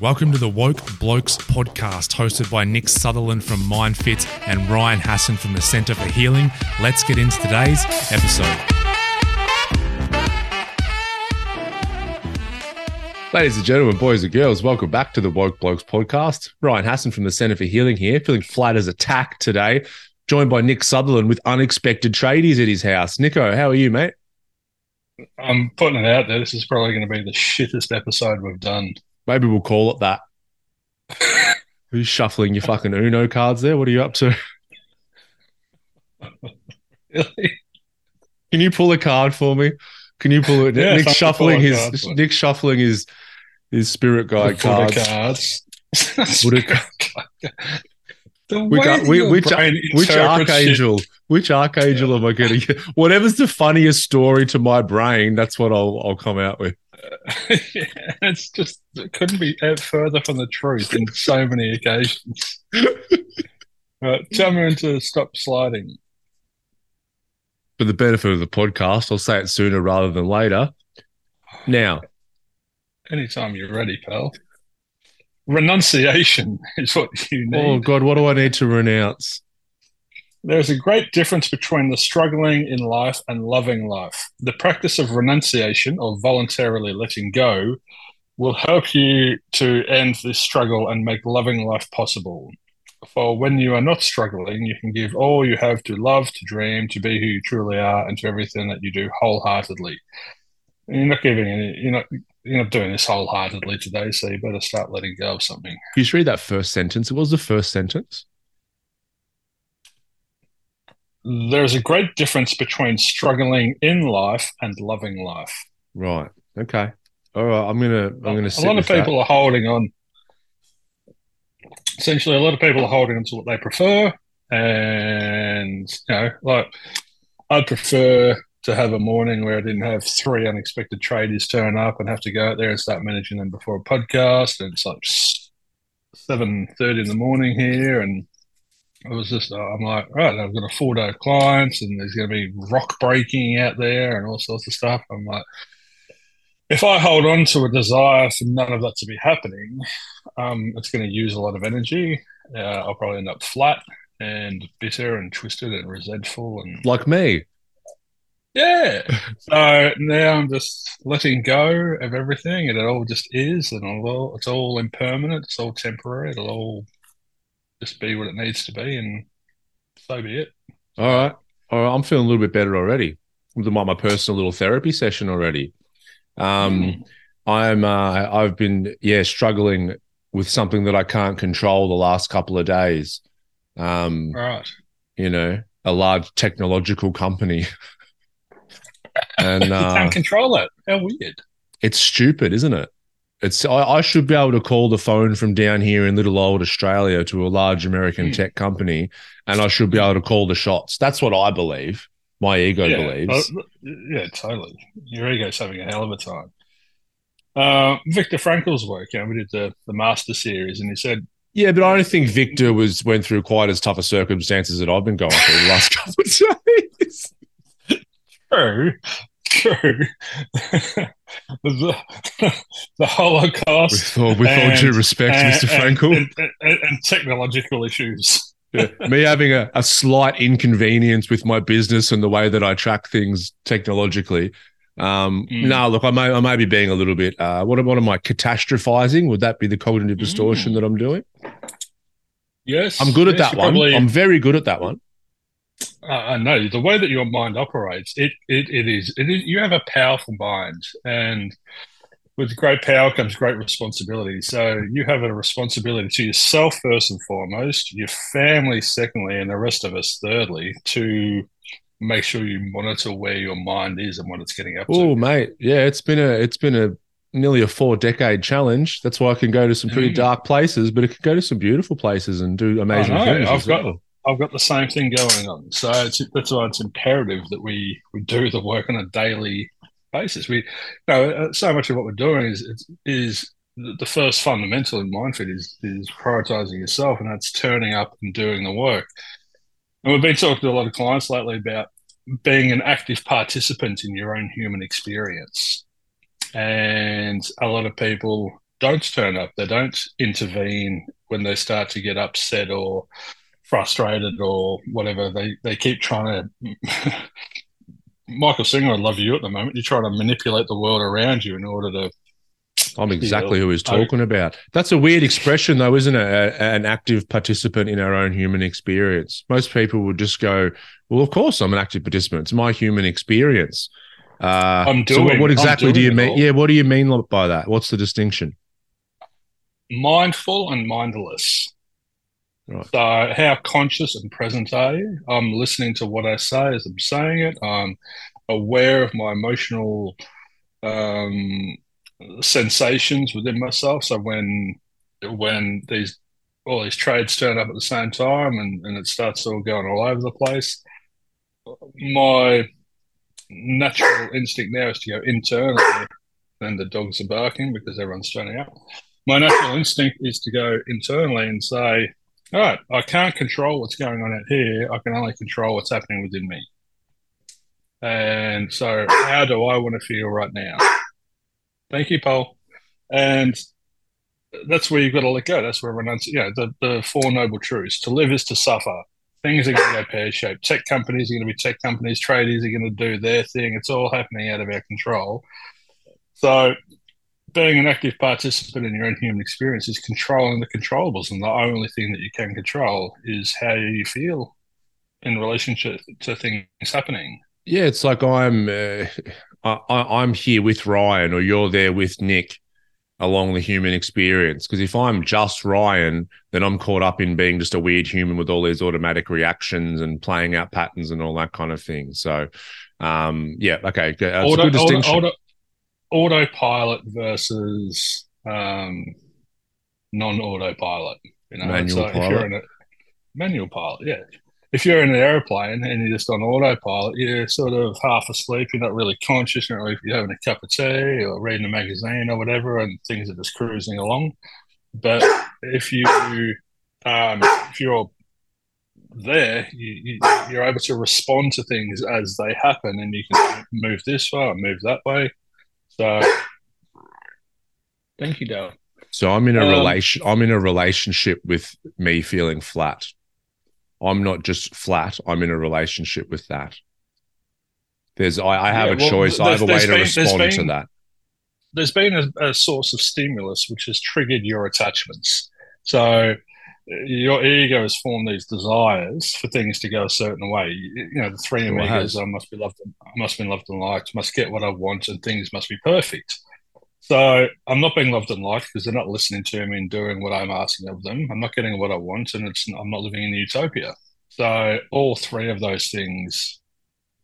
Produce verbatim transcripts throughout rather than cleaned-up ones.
Welcome to the Woke Blokes Podcast, hosted by Nick Sutherland from MindFit and Ryan Hassan from the Center for Healing. Let's get into today's episode. Ladies and gentlemen, boys and girls, welcome back to the Woke Blokes Podcast. Ryan Hassan from the Center for Healing here, feeling flat as a tack today, joined by Nick Sutherland with unexpected tradies at his house. Nico, how are you, mate? I'm putting it out there. This is probably going to be the shittest episode we've done. Maybe we'll call it that. Who's shuffling your fucking Uno cards there? What are you up to? Really? Can you pull a card for me? Can you pull it? Yeah, Nick's shuffling his Nick shuffling his his spirit guide cards. cards. The which uh, which, which archangel? Shit. Which archangel yeah. am I going to get? Whatever's the funniest story to my brain, that's what I'll I'll come out with. Uh, yeah, it's just it couldn't be further from the truth in so many occasions. Right, tell me when to stop sliding. For the benefit of the podcast, I'll say it sooner rather than later. Now. Anytime you're ready, pal. Renunciation is what you need. Oh, God, what do I need to renounce? There's a great difference between the struggling in life and loving life. The practice of renunciation, or voluntarily letting go, will help you to end this struggle and make loving life possible. For when you are not struggling, you can give all you have to love, to dream, to be who you truly are, and to everything that you do wholeheartedly. And you're not giving any, you're not, you're not doing this wholeheartedly today, so you better start letting go of something. Can you just read that first sentence? What was the first sentence? There's a great difference between struggling in life and loving life. Right. Okay. All right. I'm gonna. I'm gonna. A lot of people that. are holding on. Essentially, a lot of people are holding on to what they prefer, and you know, like I'd prefer to have a morning where I didn't have three unexpected tradies turn up and have to go out there and start managing them before a podcast, and it's like seven thirty in the morning here, and it was just I'm like, right, I've got a full day of clients, and there's going to be rock breaking out there and all sorts of stuff. I'm like, if I hold on to a desire for none of that to be happening, um, it's going to use a lot of energy. Uh, I'll probably end up flat and bitter and twisted and resentful. And like me. Yeah. So now I'm just letting go of everything, and it all just is, and all, it's all impermanent. It's all temporary. It'll all just be what it needs to be, and so be it. All right. All right. I'm feeling a little bit better already. I'm my personal little therapy session already. Um, I'm, uh, I've been, yeah, struggling with something that I can't control the last couple of days. Um, right. You know, a large technological company. And, uh, you can't control it. How weird. It's stupid, isn't it? It's, I, I should be able to call the phone from down here in little old Australia to a large American mm. tech company, and I should be able to call the shots. That's what I believe. My ego yeah, believes. Uh, yeah, totally. Your ego's having a hell of a time. Uh, Viktor Frankl's work, you know, we did the, the Master Series, and he said... Yeah, but I don't think Viktor was went through quite as tough a circumstances that I've been going through the last couple of days. True. True. the, the Holocaust. With all, with and, all due respect, and, Mister Frankl. And, and, and, and technological issues. Yeah. Me having a, a slight inconvenience with my business and the way that I track things technologically. Um, mm. No, nah, look, I may I may be being a little bit. Uh, what, what am I catastrophizing? Would that be the cognitive distortion mm. that I'm doing? Yes, I'm good yes, at that one. Probably, I'm very good at that one. I uh, know the way that your mind operates. It it it is. It is. You have a powerful mind, and with great power comes great responsibility. So you have a responsibility to yourself first and foremost, your family secondly, and the rest of us thirdly, to make sure you monitor where your mind is and what it's getting up to. Oh, mate, yeah, it's been a it's been a nearly a four decade challenge. That's why I can go to some pretty mm. dark places, but it can go to some beautiful places and do amazing I know, things. I've got well. I've got the same thing going on. So it's, that's why it's imperative that we we do the work on a daily basis. We, you know, so much of what we're doing is is, is the first fundamental in MindFit is is prioritizing yourself, and that's turning up and doing the work. And we've been talking to a lot of clients lately about being an active participant in your own human experience. And a lot of people don't turn up. They don't intervene when they start to get upset or frustrated or whatever. They they keep trying to – Michael Singer, I love you at the moment. You're trying to manipulate the world around you in order to – I'm exactly who he's talking about. That's a weird expression, though, isn't it? A, an active participant in our own human experience. Most people would just go, well, of course I'm an active participant. It's my human experience. Uh, I'm doing. So what exactly do you mean? Yeah, what do you mean by that? What's the distinction? Mindful and mindless. Right. So how conscious and present are you? I'm listening to what I say as I'm saying it. I'm aware of my emotional um sensations within myself. So when when these all these trades turn up at the same time and, and it starts all going all over the place, my natural instinct now is to go internally. And the dogs are barking because everyone's turning up. My natural instinct is to go internally and say, all right, I can't control what's going on out here. I can only control what's happening within me. And so how do I want to feel right now? Thank you, Paul. And that's where you've got to let go. That's where renunci- you know, the, the four noble truths. To live is to suffer. Things are going to go pear-shaped. Tech companies are going to be tech companies. Tradies are going to do their thing. It's all happening out of our control. So being an active participant in your own human experience is controlling the controllables, and the only thing that you can control is how you feel in relationship to things happening. Yeah, it's like I'm... Uh... I, I'm here with Ryan or you're there with Nick along the human experience. Because if I'm just Ryan, then I'm caught up in being just a weird human with all these automatic reactions and playing out patterns and all that kind of thing. So, um, yeah, okay. That's auto, a good distinction. Auto, auto, autopilot versus um, non-autopilot. You know? Manual so pilot. If you're in a, manual pilot, yeah. If you're in an aeroplane and you're just on autopilot, you're sort of half asleep, you're not really conscious, you're not really, you're having a cup of tea or reading a magazine or whatever, and things are just cruising along. But if, you, um, if you're there, you, you, you're able to respond to things as they happen, and you can move this way or move that way. So thank you, Dale. So I'm in a um, relation. I'm in a relationship with me feeling flat. I'm not just flat. I'm in a relationship with that. There's, I, I have yeah, well, a choice. I have a way been, to respond been, to that. There's been a, a source of stimulus which has triggered your attachments. So your ego has formed these desires for things to go a certain way. You know, the three well, amigos: I must be loved, I must be loved and liked, must get what I want, and things must be perfect. So I'm not being loved and liked because they're not listening to me and doing what I'm asking of them. I'm not getting what I want, and it's, I'm not living in utopia. So all three of those things,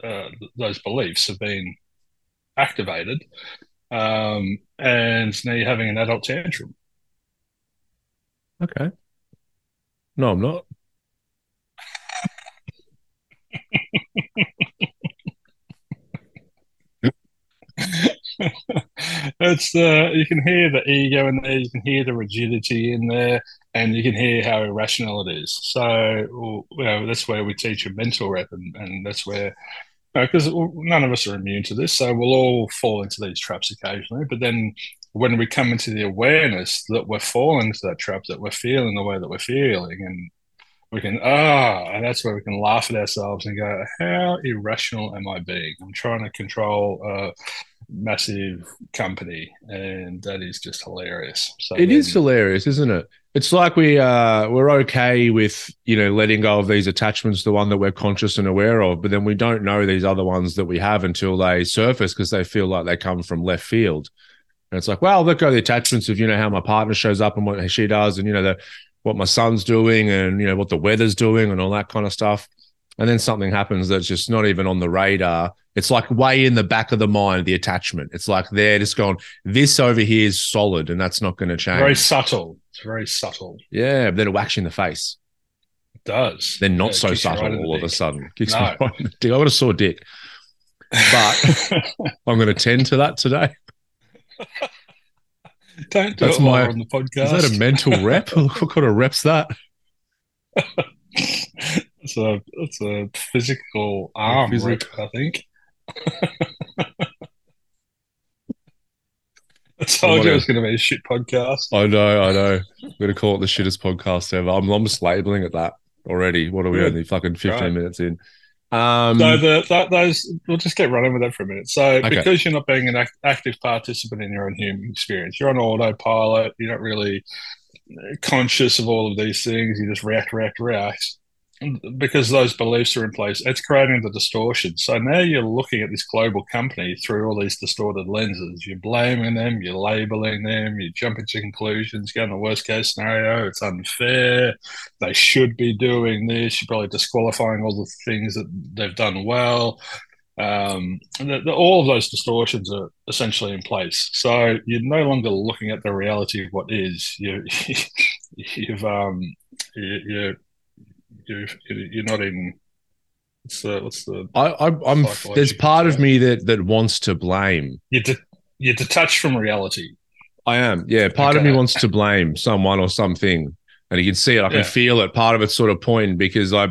uh, those beliefs have been activated, um, and now you're having an adult tantrum. Okay. No, I'm not. It's uh, you can hear the ego in there, you can hear the rigidity in there, and you can hear how irrational it is. So you know, that's where we teach a mental rep, and, and that's where, because you know, none of us are immune to this, so we'll all fall into these traps occasionally. But then when we come into the awareness that we're falling into that trap, that we're feeling the way that we're feeling, and we can, ah, and that's where we can laugh at ourselves and go, how irrational am I being? I'm trying to control a massive company, and that is just hilarious. So it then- is hilarious, isn't it? It's like we, uh, we're okay with, you know, letting go of these attachments, the one that we're conscious and aware of, but then we don't know these other ones that we have until they surface because they feel like they come from left field. And it's like, well, look at the attachments of, you know, how my partner shows up and what she does and, you know, the what my son's doing and, you know, what the weather's doing and all that kind of stuff. And then something happens that's just not even on the radar. It's like way in the back of the mind, the attachment. It's like they're just going, this over here is solid and that's not going to change. Very subtle. It's very subtle. Yeah, but then it whacks you in the face. It does. They're not yeah, so subtle right all of dick. a sudden. Kicks no. me right in the dick. I would have saw dick. But I'm going to tend to that today. Don't do That's it my, on the podcast. Is that a mental rep? What kind of rep's that? It's a it's a physical arm Physic- rep, I think. I told you it was going to be a shit podcast. I know, I know. We're going to call it the shittest podcast ever. I'm, I'm just labeling it that already. What are we, yeah. only fucking fifteen right. minutes in? Um, so the, that, those, we'll just get running with that for a minute. So okay. because you're not being an act, active participant in your own human experience, you're on autopilot, you're not really conscious of all of these things, you just react, react, react. Because those beliefs are in place, it's creating the distortion. So now you're looking at this global company through all these distorted lenses. You're blaming them, you're labeling them, you're jumping to conclusions, going to the worst case scenario, it's unfair, they should be doing this, you're probably disqualifying all the things that they've done well. Um, and the, the, all of those distortions are essentially in place. So you're no longer looking at the reality of what is. You, you've... Um, you, you're You, you're not in. What's the? What's the I, I, I'm. There's part of me that that wants to blame. You're, de- you're detached from reality. I am. Yeah, part okay. of me wants to blame someone or something, and you can see it. I yeah. can feel it. Part of it's sort of pointing because I,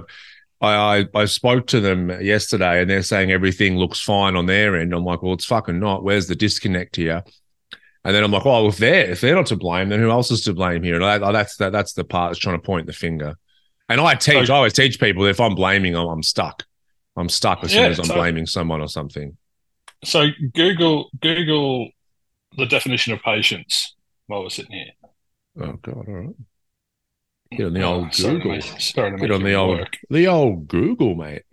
I, I, I spoke to them yesterday, and they're saying everything looks fine on their end. I'm like, well, it's fucking not. Where's the disconnect here? And then I'm like, oh, if they're if they're not to blame, then who else is to blame here? And I, I, that's that, that's the part that's trying to point the finger. And I teach, so, I always teach people if I'm blaming, I'm, I'm stuck. I'm stuck as soon yeah, as I'm so, blaming someone or something. So Google Google the definition of patience while we're sitting here. Oh, God, all right. Get on the oh, old sorry Google. To make, sorry to Get on the old, work. the old Google, mate.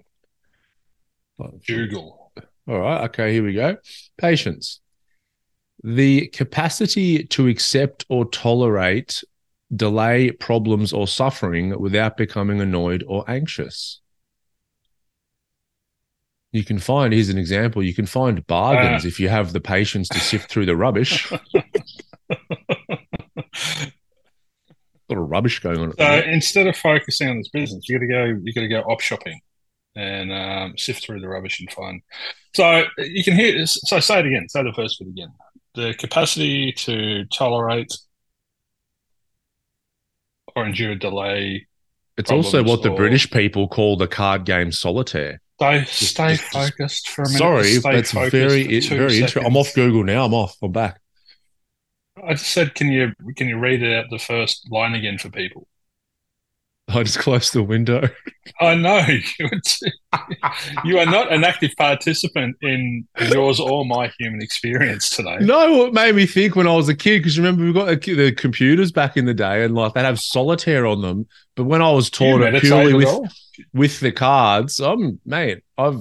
Google. All right, okay, here we go. Patience. The capacity to accept or tolerate delay, problems, or suffering without becoming annoyed or anxious. You can find, here's an example, you can find bargains uh, if you have the patience to sift through the rubbish. A lot of rubbish going on. So at instead of focusing on this business, you got to go, you got to go op shopping and um, sift through the rubbish and find. So you can hear this. So say it again. Say the first bit again. The capacity to tolerate or endure delay. It's also what the British people call the card game solitaire. Stay, stay just, focused for a minute. Sorry, that's very very interesting. I'm off Google now. I'm off. I'm back. I just said, can you can you read out the first line again for people? I just closed the window. I know. You are not an active participant in yours or my human experience today. No, it made me think when I was a kid, because remember we got the, the computers back in the day and like they have solitaire on them. But when I was taught it purely with all? with the cards, I'm mate, I've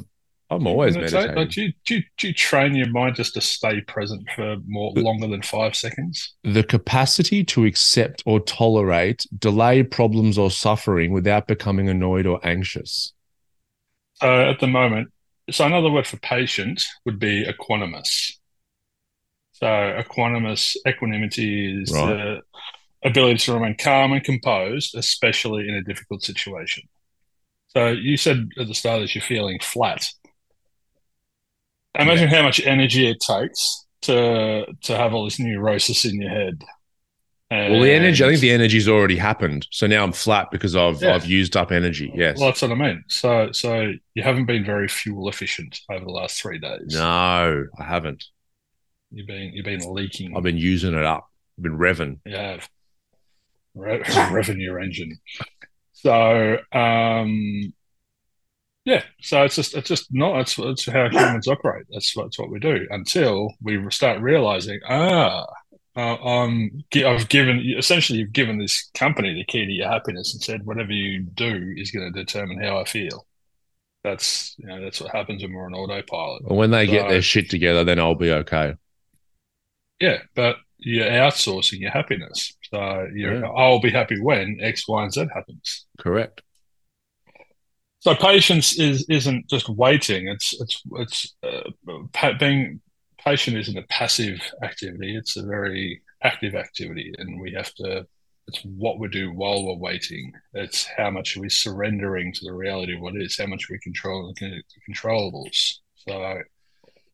I'm always you meditating. Like, do, you, do, you, do you train your mind just to stay present for more the, longer than five seconds? The capacity to accept or tolerate delay, problems, or suffering without becoming annoyed or anxious. Uh, at the moment, so another word for patient would be equanimous. So equanimous, equanimity is right. the ability to remain calm and composed, especially in a difficult situation. So you said at the start that you're feeling flat. Imagine yeah. how much energy it takes to to have all this neurosis in your head. And well, the energy, I think the energy's already happened. So now I'm flat because I've yeah. I've used up energy. Yes. Well, that's what I mean. So so you haven't been very fuel efficient over the last three days. No, I haven't. You've been you've been leaking. I've been using it up. I've been revving. You have. Re- revving your engine. So um Yeah, so it's just it's just not it's, it's how humans operate. That's that's what we do until we start realizing ah, uh, I'm I've given essentially you've given this company the key to your happiness and said whatever you do is going to determine how I feel. That's you know that's what happens when we're on autopilot. And when they so, get their shit together, then I'll be okay. Yeah, but you're outsourcing your happiness. So you're, yeah. I'll be happy when X, Y, and Z happens. Correct. So patience is isn't just waiting. It's it's it's uh, pa- being patient isn't a passive activity. It's a very active activity, and we have to. It's what we do while we're waiting. It's how much we're surrendering to the reality of what is. How much we control the controllables. So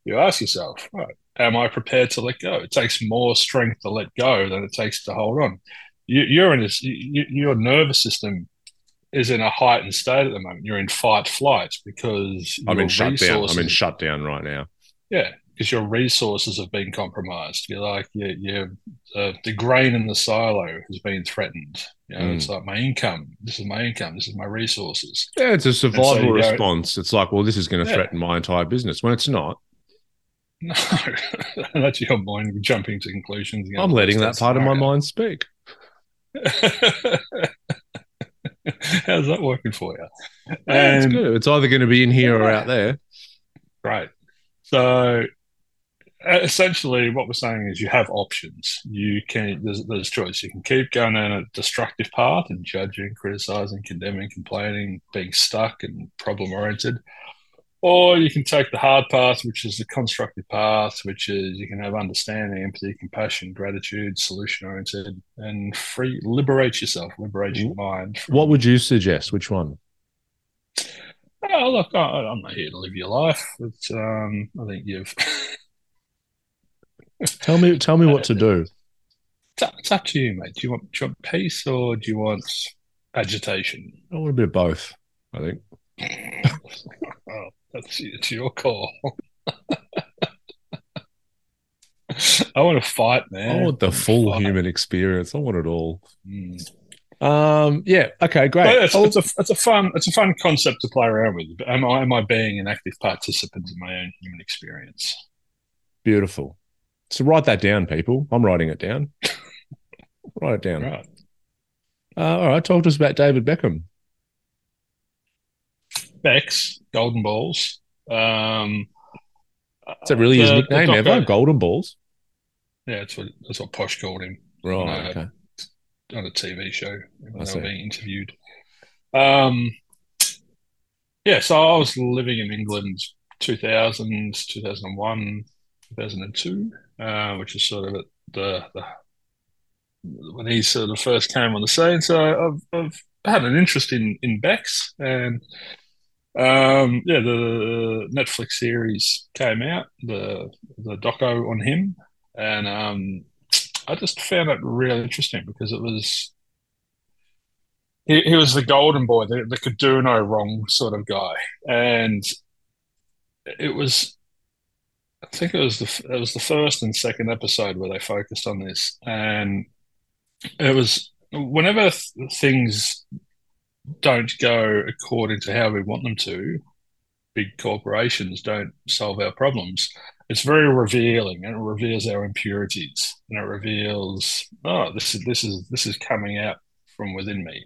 you ask yourself, right, am I prepared to let go? It takes more strength to let go than it takes to hold on. You, you're in this. You, your nervous system is in a heightened state at the moment. You're in fight flight because I'm in shutdown. I'm in shutdown right now. Yeah, because your resources have been compromised. You're like, you, you, uh, the grain in the silo has been threatened. You know, mm. It's like my income. This is my income. This is my resources. Yeah, it's a survival so response. Go, it's like, well, this is going to yeah. threaten my entire business when it's not. No, that's your mind jumping to conclusions. You know, I'm letting that part scenario. of my mind speak. How's that working for you? Yeah, um, it's good. It's either going to be in here yeah. or out there. Right. So essentially what we're saying is you have options. You can there's, there's choice. You can keep going down a destructive path and judging, criticizing, condemning, complaining, being stuck and problem-oriented. Or you can take the hard path, which is the constructive path, which is you can have understanding, empathy, compassion, gratitude, solution-oriented, and free liberate yourself, liberate your mind. From- what would you suggest? Which one? Oh, look, I, I'm not here to live your life. It's, um, I think you've... tell me tell me what to do. It's up to you, mate. Do you want, do you want peace or do you want agitation? I want a bit of both, I think. Oh. That's, it's your call. I want to fight, man. I want the full fight. Human experience. I want it all. Mm. Um, yeah. Okay. Great. Well, it's, it's, a, it's a fun. It's a fun concept to play around with. Am I? Am I being an active participant in my own human experience? Beautiful. So write that down, people. I'm writing it down. Write it down. Right. Uh, all right. Talk to us about David Beckham. Becks, Golden Balls. Um, is that really the, his nickname ever? Golden Balls? Yeah, that's what, that's what Posh called him. Right, on a, okay. On a T V show when I they see. were being interviewed. Um, yeah, so I was living in England two thousand, two thousand one, two thousand two, uh, which is sort of at the, the when he sort of first came on the scene. So I've, I've had an interest in, in Becks and... Um, yeah, the Netflix series came out, the the doco on him, and um, I just found it really interesting because it was he, he was the golden boy, the, the could do no wrong sort of guy, and it was I think it was the it was the first and second episode where they focused on this, and it was whenever th- things. don't go according to how we want them to, big corporations don't solve our problems. It's very revealing, and it reveals our impurities, and it reveals, oh, this is this is this is coming out from within me.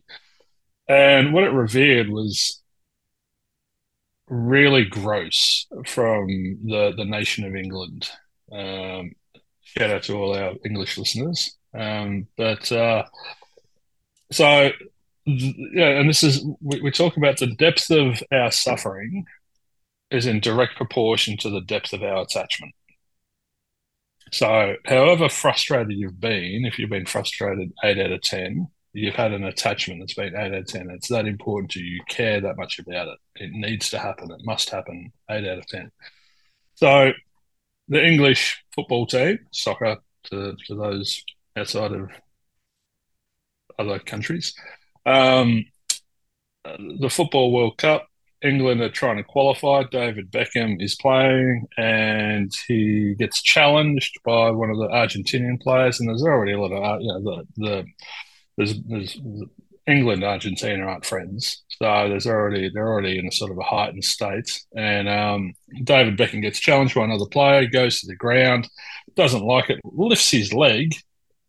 And what it revealed was really gross from the the nation of England. Um, shout out to all our English listeners. Um, but uh, so. Yeah, and this is we, we talk about the depth of our suffering is in direct proportion to the depth of our attachment. So, however frustrated you've been, if you've been frustrated eight out of ten, you've had an attachment that's been eight out of ten. It's that important to you. You care that much about it. It needs to happen. It must happen. Eight out of ten. So, the English football team, soccer to, to those outside of other countries. Um, the Football World Cup, England are trying to qualify. David Beckham is playing and he gets challenged by one of the Argentinian players. And there's already a lot of, you know, the, the there's, there's England, Argentina aren't friends. So there's already, they're already in a sort of a heightened state. And um, David Beckham gets challenged by another player, goes to the ground, doesn't like it, lifts his leg.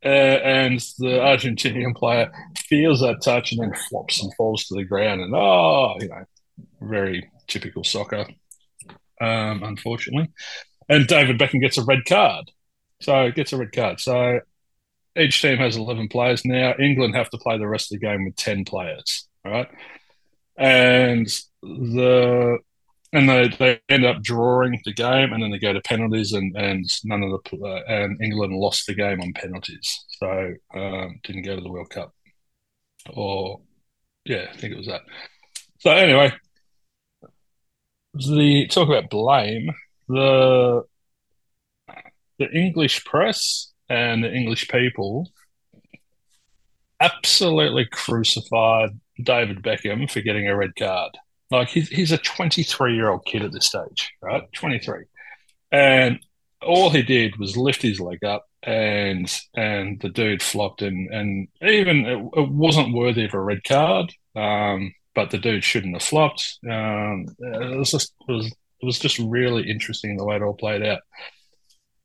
Uh, and the Argentinian player feels that touch and then flops and falls to the ground. And, oh, you know, very typical soccer, um, unfortunately. And David Beckham gets a red card. So gets a red card. So each team has eleven players now. England have to play the rest of the game with ten players, all right? And the... And they, they end up drawing the game, and then they go to penalties, and, and none of the uh, and England lost the game on penalties, so um, didn't go to the World Cup. Or yeah, I think it was that. So anyway, the talk about blame. The the English press and the English people absolutely crucified David Beckham for getting a red card. Like, he's, he's a twenty-three-year-old kid at this stage, right? twenty-three. And all he did was lift his leg up, and and the dude flopped, and and even it, it wasn't worthy of a red card. Um, but the dude shouldn't have flopped. Um, it was just it was, it was just really interesting the way it all played out.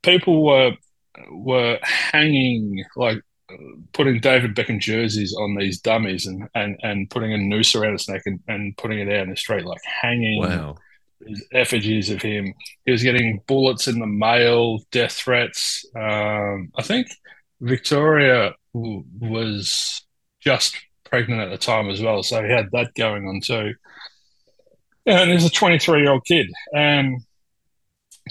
People were were hanging, like putting David Beckham jerseys on these dummies, and and, and putting a noose around his neck, and, and putting it out in the street, like hanging. Wow. His effigies of him. He was getting bullets in the mail, death threats. Um, I think Victoria w- was just pregnant at the time as well, so he had that going on too. And he's a twenty-three-year-old kid. Um,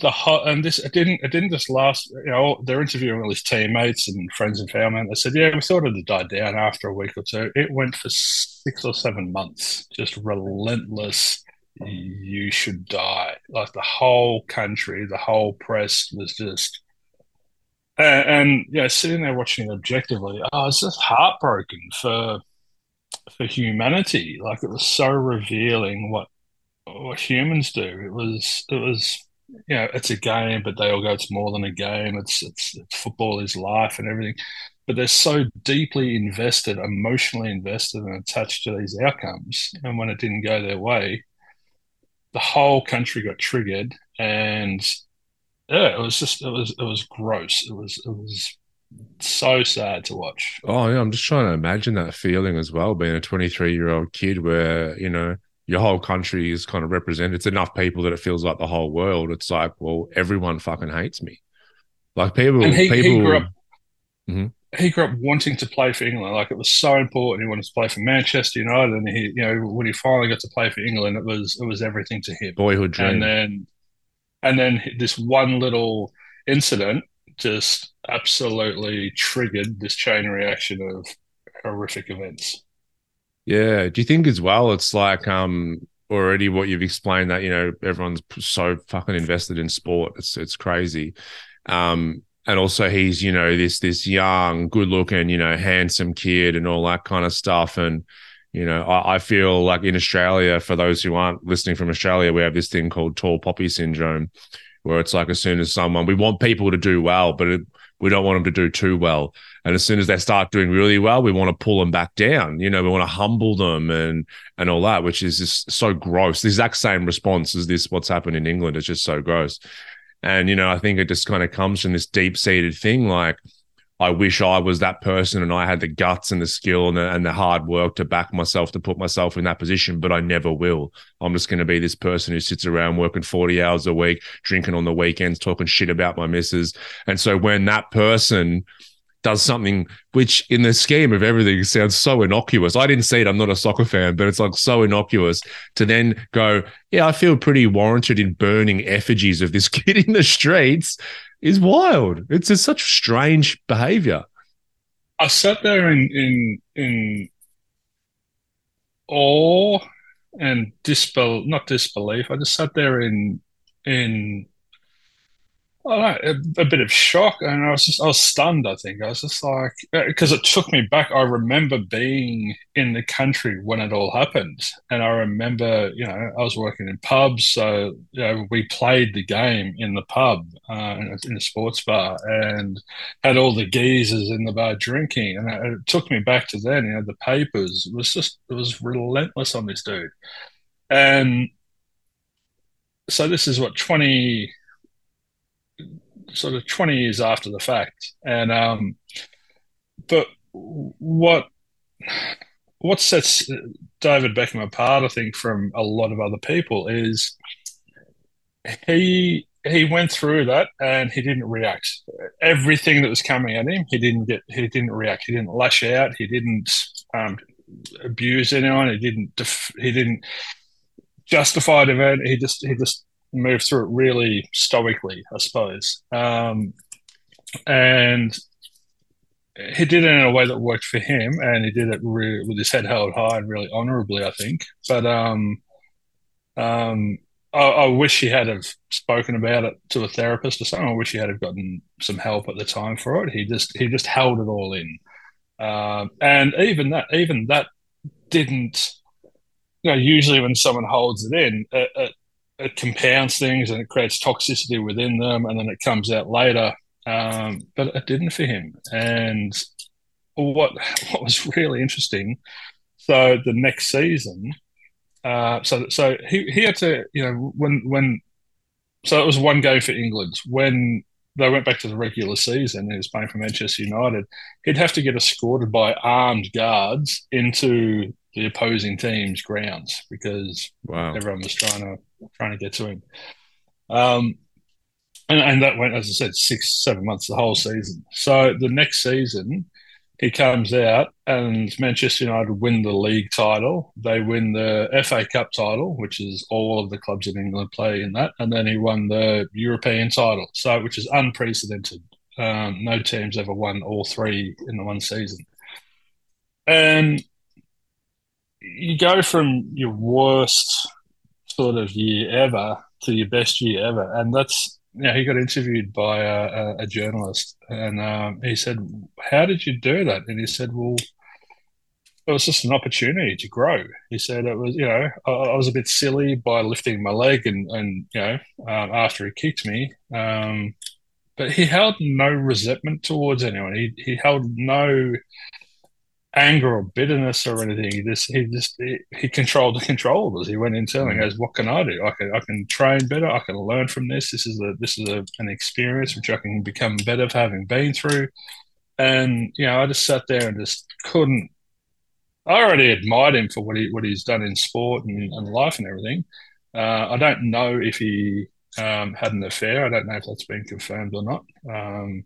the hot, and this it didn't it didn't just last. You know, they're interviewing all his teammates and friends and family, and they said, "Yeah, we thought it had died down after a week or two. It went for six or seven months, just relentless." You should die. Like the whole country, the whole press was just, and, and yeah, sitting there watching it objectively, oh, it's just heartbroken for for humanity. Like it was so revealing what what humans do. It was, it was, you know, it's a game, but they all go, it's more than a game. It's it's, it's football is life and everything. But they're so deeply invested, emotionally invested, and attached to these outcomes. And when it didn't go their way, the whole country got triggered, and yeah, it was just it was it was gross. It was it was so sad to watch. Oh yeah, I'm just trying to imagine that feeling as well, being a twenty-three-year-old kid, where you know your whole country is kind of represented. It's enough people that it feels like the whole world. It's like, well, everyone fucking hates me. Like people, and he, people. He grew up, mm-hmm. He grew up wanting to play for England. Like it was so important. He wanted to play for Manchester United, and he, you know, when he finally got to play for England, it was it was everything to him. Boyhood dream. And then, and then this one little incident just absolutely triggered this chain reaction of horrific events. Yeah. Do you think as well? It's like um already what you've explained, that you know everyone's so fucking invested in sport. It's it's crazy. Um. And also he's, you know, this this young, good-looking, you know, handsome kid and all that kind of stuff. And, you know, I, I feel like in Australia, for those who aren't listening from Australia, we have this thing called tall poppy syndrome, where it's like as soon as someone – we want people to do well, but it, we don't want them to do too well. And as soon as they start doing really well, we want to pull them back down. You know, we want to humble them and and all that, which is just so gross. The exact same response as this, what's happened in England, is just so gross. And, you know, I think it just kind of comes from this deep-seated thing, like, I wish I was that person and I had the guts and the skill and the, and the hard work to back myself, to put myself in that position, but I never will. I'm just going to be this person who sits around working forty hours a week, drinking on the weekends, talking shit about my missus. And so when that person does something which in the scheme of everything sounds so innocuous. I didn't see it. I'm not a soccer fan, but it's like so innocuous to then go, yeah, I feel pretty warranted in burning effigies of this kid in the streets is wild. It's just such strange behavior. I sat there in in, in awe and disbel, not disbelief. I just sat there in in I don't know, a bit of shock, and I was just—I was stunned. I think I was just like, because it took me back. I remember being in the country when it all happened, and I remember, you know, I was working in pubs, so you know, we played the game in the pub, uh, in a sports bar, and had all the geezers in the bar drinking, and it, it took me back to then. You know, the papers, it was just—it was relentless on this dude, and so this is what twenty. Sort of twenty years after the fact, and um, but what what sets David Beckham apart, I think, from a lot of other people is he he went through that and he didn't react. Everything that was coming at him, he didn't get, he didn't react. He didn't lash out. He didn't um, abuse anyone. He didn't def- he didn't justify an event. He just he just. Move through it really stoically, I suppose. Um, and he did it in a way that worked for him, and he did it really, with his head held high and really honourably, I think. But um, um, I, I wish he had have spoken about it to a therapist or something. I wish he had have gotten some help at the time for it. He just he just held it all in, um, and even that even that didn't. You know, usually when someone holds it in, it, it it compounds things and it creates toxicity within them, and then it comes out later. Um, but it didn't for him. And what what was really interesting, so the next season, uh, so so he, he had to, you know, when when so it was one game for England. When they went back to the regular season, he was playing for Manchester United, he'd have to get escorted by armed guards into the opposing team's grounds because wow. everyone was trying to trying to get to him. Um, and, and that went, as I said, six, seven months, the whole season. So the next season, he comes out and Manchester United win the league title. They win the F A Cup title, which is all of the clubs in England play in that. And then he won the European title, so which is unprecedented. Um, no team's ever won all three in the one season. And you go from your worst sort of year ever to your best year ever. And that's, you know, he got interviewed by a, a journalist, and um, he said, "How did you do that?" And he said, "Well, it was just an opportunity to grow." He said, "It was, you know, I, I was a bit silly by lifting my leg and, and you know, um, after he kicked me." Um, but he held no resentment towards anyone. He he held no anger or bitterness or anything. He just he just he, he controlled the controllables. He went into and goes, "What can I do? I can I can train better. I can learn from this. This is a this is a, an experience which I can become better for having been through." And you know, I just sat there and just couldn't. I already admired him for what he what he's done in sport and, and life and everything. Uh, I don't know if he um, had an affair. I don't know if that's been confirmed or not. Um,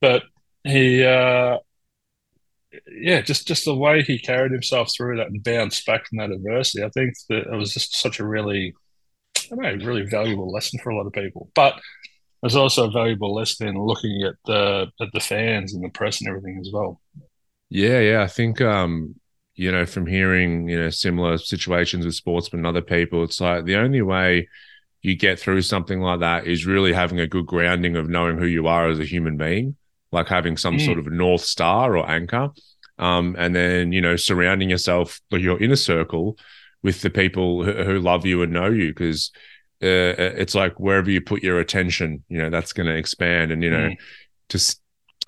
but he. Uh, Yeah, just, just the way he carried himself through that and bounced back from that adversity, I think that it was just such a really, I don't know, really valuable lesson for a lot of people. But there's also a valuable lesson in looking at the at the fans and the press and everything as well. Yeah, yeah, I think um, you know, from hearing you know similar situations with sportsmen and other people, it's like the only way you get through something like that is really having a good grounding of knowing who you are as a human being. Like having some mm. sort of North Star or anchor, um, and then, you know, surrounding yourself, your inner circle, with the people who, who love you and know you, because uh, it's like wherever you put your attention, you know, that's going to expand. And, you know, mm. just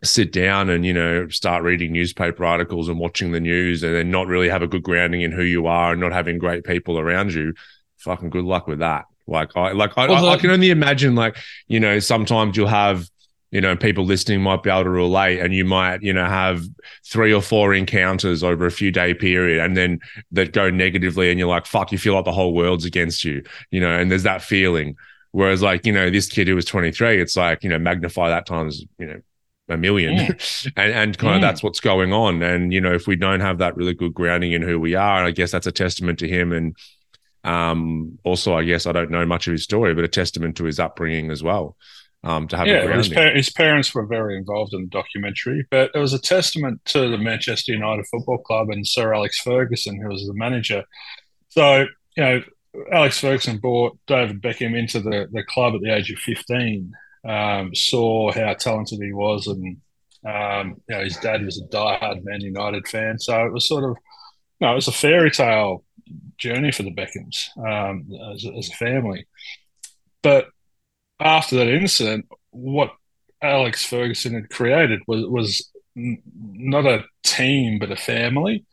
sit down and, you know, start reading newspaper articles and watching the news and then not really have a good grounding in who you are and not having great people around you, fucking good luck with that. Like, I, like I, well, I, I can only imagine, like, you know, sometimes you'll have, you know, people listening might be able to relate, and you might, you know, have three or four encounters over a few day period and then that go negatively and you're like, fuck, you feel like the whole world's against you, you know, and there's that feeling. Whereas like, you know, this kid who was twenty-three, it's like, you know, magnify that times, you know, a million yeah. and, and kind yeah. of that's what's going on. And, you know, if we don't have that really good grounding in who we are, and I guess that's a testament to him. And um, also, I guess I don't know much of his story, but a testament to his upbringing as well. Um, to have yeah, his, par- his parents were very involved in the documentary, but it was a testament to the Manchester United Football Club and Sir Alex Ferguson, who was the manager. So, you know, Alex Ferguson brought David Beckham into the, the club at the age of fifteen, um, saw how talented he was, and um, you know, his dad was a diehard Man United fan. So it was sort of, you know, it was a fairy tale journey for the Beckhams um, as, as a family. But after that incident, what Alex Ferguson had created was, was not a team but a family.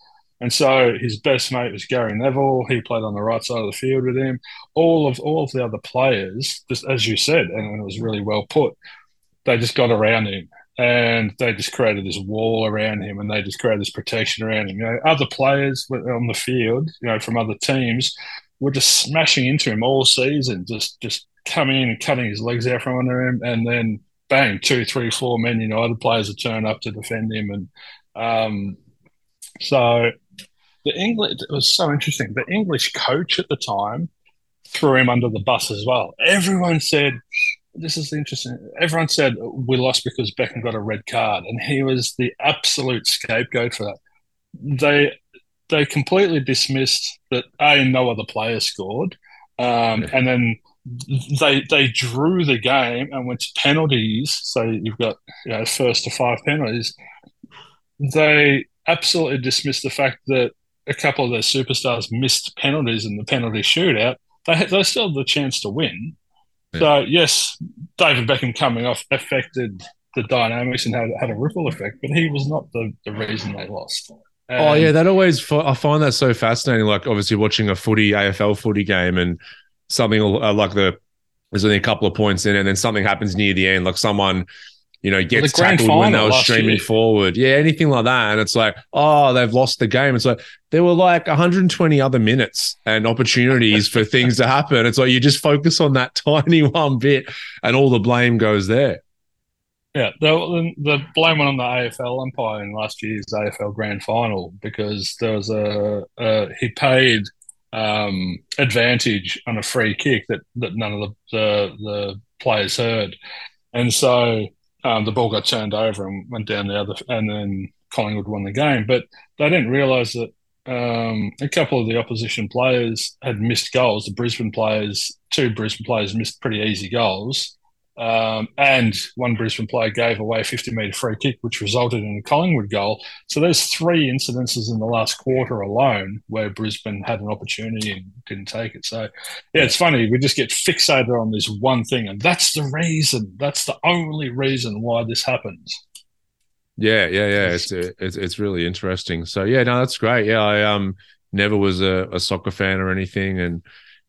And so his best mate was Gary Neville. He played on the right side of the field with him. All of all of the other players, just as you said, and it was really well put, they just got around him and they just created this wall around him and they just created this protection around him. You know, other players on the field, you know, from other teams were just smashing into him all season, just just coming in and cutting his legs out from under him, and then bang, two, three, four Man United players would turn up to defend him. And um, so the English, it was so interesting. The English coach at the time threw him under the bus as well. Everyone said, this is interesting. Everyone said we lost because Beckham got a red card, and he was the absolute scapegoat for that. They they completely dismissed that A, no other player scored, um, yeah. and then They they drew the game and went to penalties. So you've got, you know, first to five penalties. They absolutely dismissed the fact that a couple of their superstars missed penalties in the penalty shootout. they they still have the chance to win. Yeah. So yes, David Beckham coming off affected the dynamics and had, had a ripple effect, but he was not the, the reason they lost. Um, oh yeah, that always I find that so fascinating. Like obviously watching a footy A F L footy game and something like the there's only a couple of points in, and then something happens near the end, like someone. You know, gets tackled when they were streaming forward. Yeah, anything like that. And it's like, oh, they've lost the game. It's like there were like one hundred twenty other minutes and opportunities for things to happen. It's like you just focus on that tiny one bit and all the blame goes there. Yeah, the, the blame went on the A F L umpire in last year's A F L grand final because there was a, a he paid um, advantage on a free kick that, that none of the, the, the players heard. And so... Um, the ball got turned over and went down the other, and then Collingwood won the game. But they didn't realise that um, a couple of the opposition players had missed goals. The Brisbane players, two Brisbane players missed pretty easy goals. Um, and one Brisbane player gave away a fifty-metre free kick, which resulted in a Collingwood goal. So there's three incidences in the last quarter alone where Brisbane had an opportunity and didn't take it. So, yeah, it's funny. We just get fixated on this one thing, and that's the reason. That's the only reason why this happens. Yeah, yeah, yeah. It's it's, it's really interesting. So, yeah, no, that's great. Yeah, I um never was a, a soccer fan or anything, and,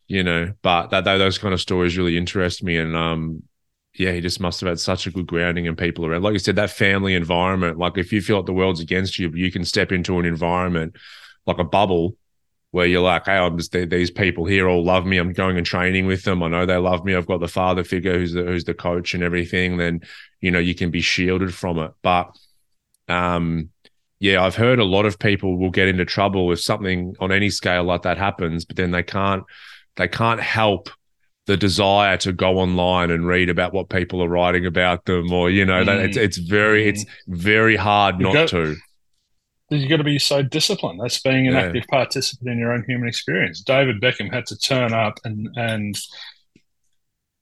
you know, but that, that those kind of stories really interest me, and um. Yeah, he just must have had such a good grounding and people around. Like you said, that family environment, like if you feel like the world's against you, you can step into an environment like a bubble where you're like, hey, I'm just, these people here all love me. I'm going and training with them. I know they love me. I've got the father figure who's the, who's the coach and everything. Then, you know, you can be shielded from it. But, um, yeah, I've heard a lot of people will get into trouble if something on any scale like that happens, but then they can't, they can't help the desire to go online and read about what people are writing about them, or you know, mm. that it's it's very it's very hard not to. You've got to be so disciplined. That's being an yeah. active participant in your own human experience. David Beckham had to turn up and and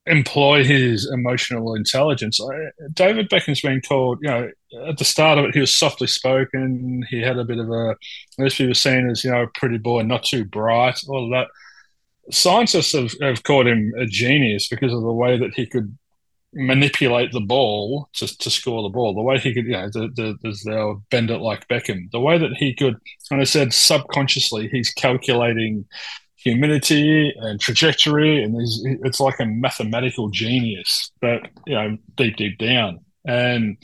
employ his emotional intelligence. David Beckham's been called, you know, at the start of it, he was softly spoken. He had a bit of a, unless he was seen as, you know, a pretty boy, not too bright, all of that. Scientists have, have called him a genius because of the way that he could manipulate the ball to, to score the ball, the way he could, you know, the, the, the, they'll bend it like Beckham, the way that he could, and I said subconsciously he's calculating humidity and trajectory, and he's, it's like a mathematical genius, but, you know, deep, deep down. And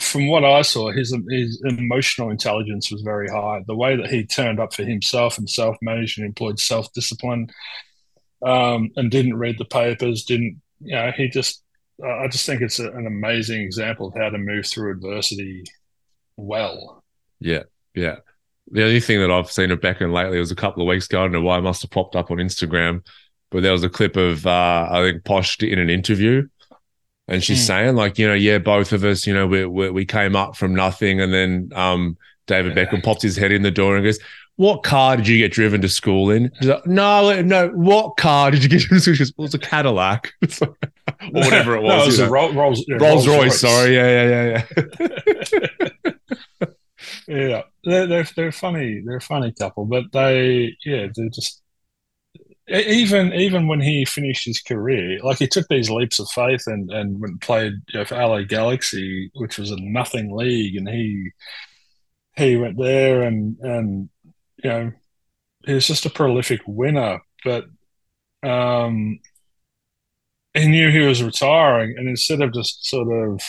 from what I saw, his his emotional intelligence was very high. The way that he turned up for himself and self-managed and employed self-discipline, um, and didn't read the papers, didn't, you know, he just, uh, I just think it's a, an amazing example of how to move through adversity well. Yeah, yeah. The only thing that I've seen of Beckham lately was a couple of weeks ago, I don't know why, it must have popped up on Instagram, but there was a clip of, uh, I think, Posh in an interview. And she's mm. saying, like, you know, yeah, both of us, you know, we we, we came up from nothing. And then um, David yeah. Beckham pops his head in the door and goes, what car did you get driven to school in? She's like, no, no, what car did you get driven to school in? She goes, well, it's a Cadillac. It's like, or whatever it was. no, it was a Rolls, Rolls, yeah, Rolls, Rolls Royce, Royce, sorry. Yeah, yeah, yeah, yeah. yeah, they're, they're, they're funny. They're a funny couple. But they, yeah, they're just... Even even when he finished his career, like he took these leaps of faith and and went and played, you know, for L A Galaxy, which was a nothing league, and he he went there and and you know he was just a prolific winner. But um, he knew he was retiring, and instead of just sort of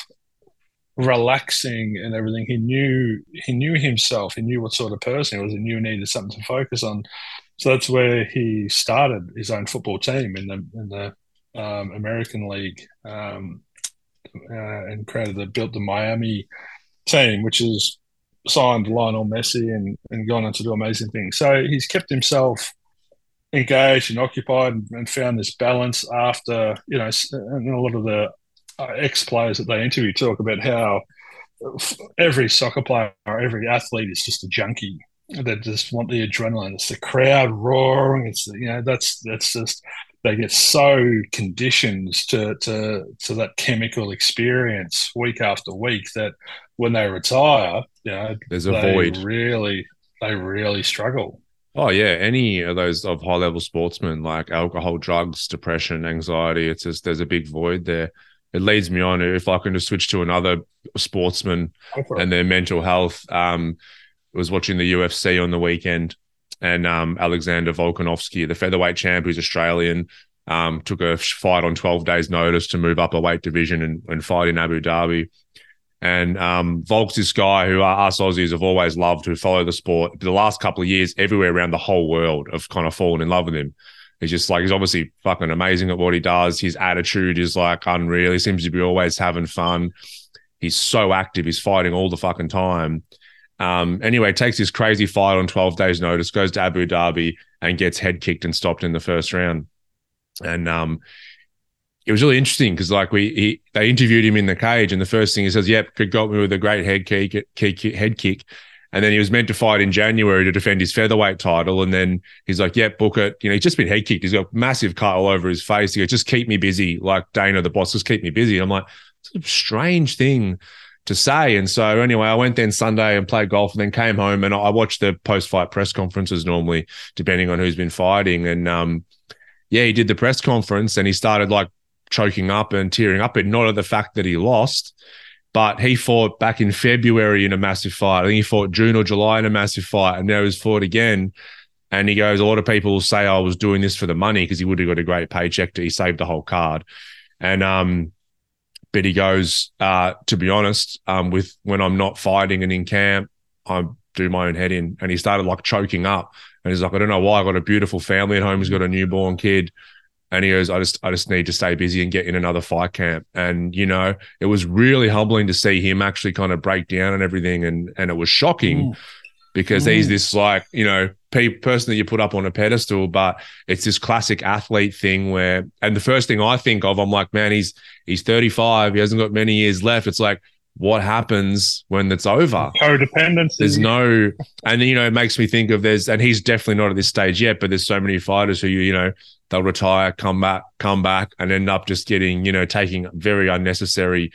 relaxing and everything, he knew he knew himself. He knew what sort of person he was, and he needed something to focus on. So that's where he started his own football team in the in the um, American League, um, uh, and created the built the Miami team, which has signed Lionel Messi and, and gone on to do amazing things. So he's kept himself engaged and occupied, and, and found this balance after, you know, and a lot of the ex-players that they interview talk about how every soccer player or every athlete is just a junkie. They just want the adrenaline. It's the crowd roaring. It's the, you know, that's that's just they get so conditioned to to to that chemical experience week after week that when they retire, you know, there's a void. Really, they really struggle. Oh, yeah. Any of those of high level sportsmen, like alcohol, drugs, depression, anxiety, it's just there's a big void there. It leads me on, if I can just switch to another sportsman and their mental health. Um, I was watching the U F C on the weekend, and um, Alexander Volkanovsky, the featherweight champ, who's Australian, um, took a fight on twelve days' notice to move up a weight division and, and fight in Abu Dhabi. And um, Volk's this guy who us Aussies have always loved, who follow the sport. The last couple of years, everywhere around the whole world have kind of fallen in love with him. He's just like, he's obviously fucking amazing at what he does. His attitude is like unreal. He seems to be always having fun. He's so active. He's fighting all the fucking time. Um, anyway, takes this crazy fight on twelve days' notice, goes to Abu Dhabi and gets head kicked and stopped in the first round. And um, it was really interesting because like we he, they interviewed him in the cage, and the first thing he says, yep, got me with a great head kick, kick, head kick. And then he was meant to fight in January to defend his featherweight title. And then he's like, yeah, book it. You know, he's just been head kicked. He's got massive cut all over his face. He goes, just keep me busy. Like Dana, the boss, just keep me busy. And I'm like, it's a strange thing to say. And so anyway, I went then Sunday and played golf, and then came home and I watched the post-fight press conferences normally, depending on who's been fighting. And um, yeah, he did the press conference and he started like choking up and tearing up, but not at the fact that he lost. But he fought back in February in a massive fight. I think he fought June or July in a massive fight, and now he's fought again. And he goes, a lot of people say I was doing this for the money because he would have got a great paycheck. He saved the whole card. And um, but he goes, uh, to be honest, um, with when I'm not fighting and in camp, I do my own head in. And he started like choking up. And he's like, I don't know why. I got a beautiful family at home. He's got a newborn kid. And he goes, I just I just need to stay busy and get in another fight camp. And, you know, it was really humbling to see him actually kind of break down and everything. And and it was shocking mm. because mm. he's this like, you know, pe- person that you put up on a pedestal, but it's this classic athlete thing where, and the first thing I think of, I'm like, man, he's he's thirty-five. He hasn't got many years left. It's like, what happens when it's over? Codependency. There's no, and you know, it makes me think of there's, and he's definitely not at this stage yet, but there's so many fighters who, you, you know, they'll retire, come back, come back, and end up just getting, you know, taking very unnecessary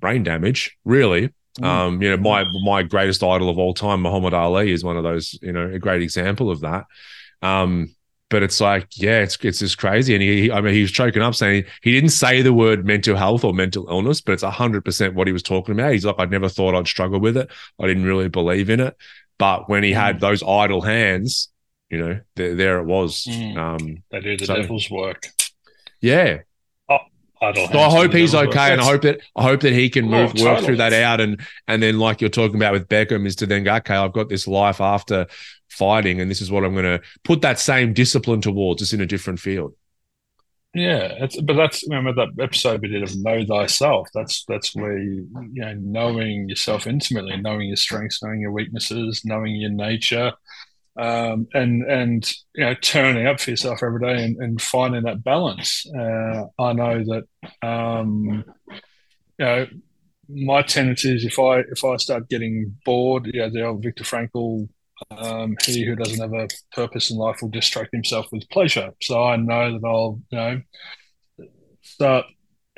brain damage, really. Mm. Um, you know, my my greatest idol of all time, Muhammad Ali, is one of those, you know, a great example of that. Um, but it's like, yeah, it's it's just crazy. And he, I mean, he was choking up saying he, he didn't say the word mental health or mental illness, but it's one hundred percent what he was talking about. He's like, I never thought I'd struggle with it. I didn't really believe in it. But when he mm. had those idle hands, you know, there, there it was. Mm. Um, they do the so, devil's work. Yeah. Oh, I, don't so I hope he's okay, work. and I hope that I hope that he can move, oh, work totally. through that out, and and then like you're talking about with Beckham, is to then go, okay, I've got this life after fighting, and this is what I'm going to put that same discipline towards, just in a different field. Yeah, it's, but that's remember that episode we did of Know Thyself. That's that's where you, you know, knowing yourself intimately, knowing your strengths, knowing your weaknesses, knowing your nature. Um, and and you know, turning up for yourself every day and, and finding that balance. Uh, I know that um, you know, my tendency is if I if I start getting bored, you know, the old Viktor Frankl, um, he who doesn't have a purpose in life will distract himself with pleasure. So I know that I'll you know start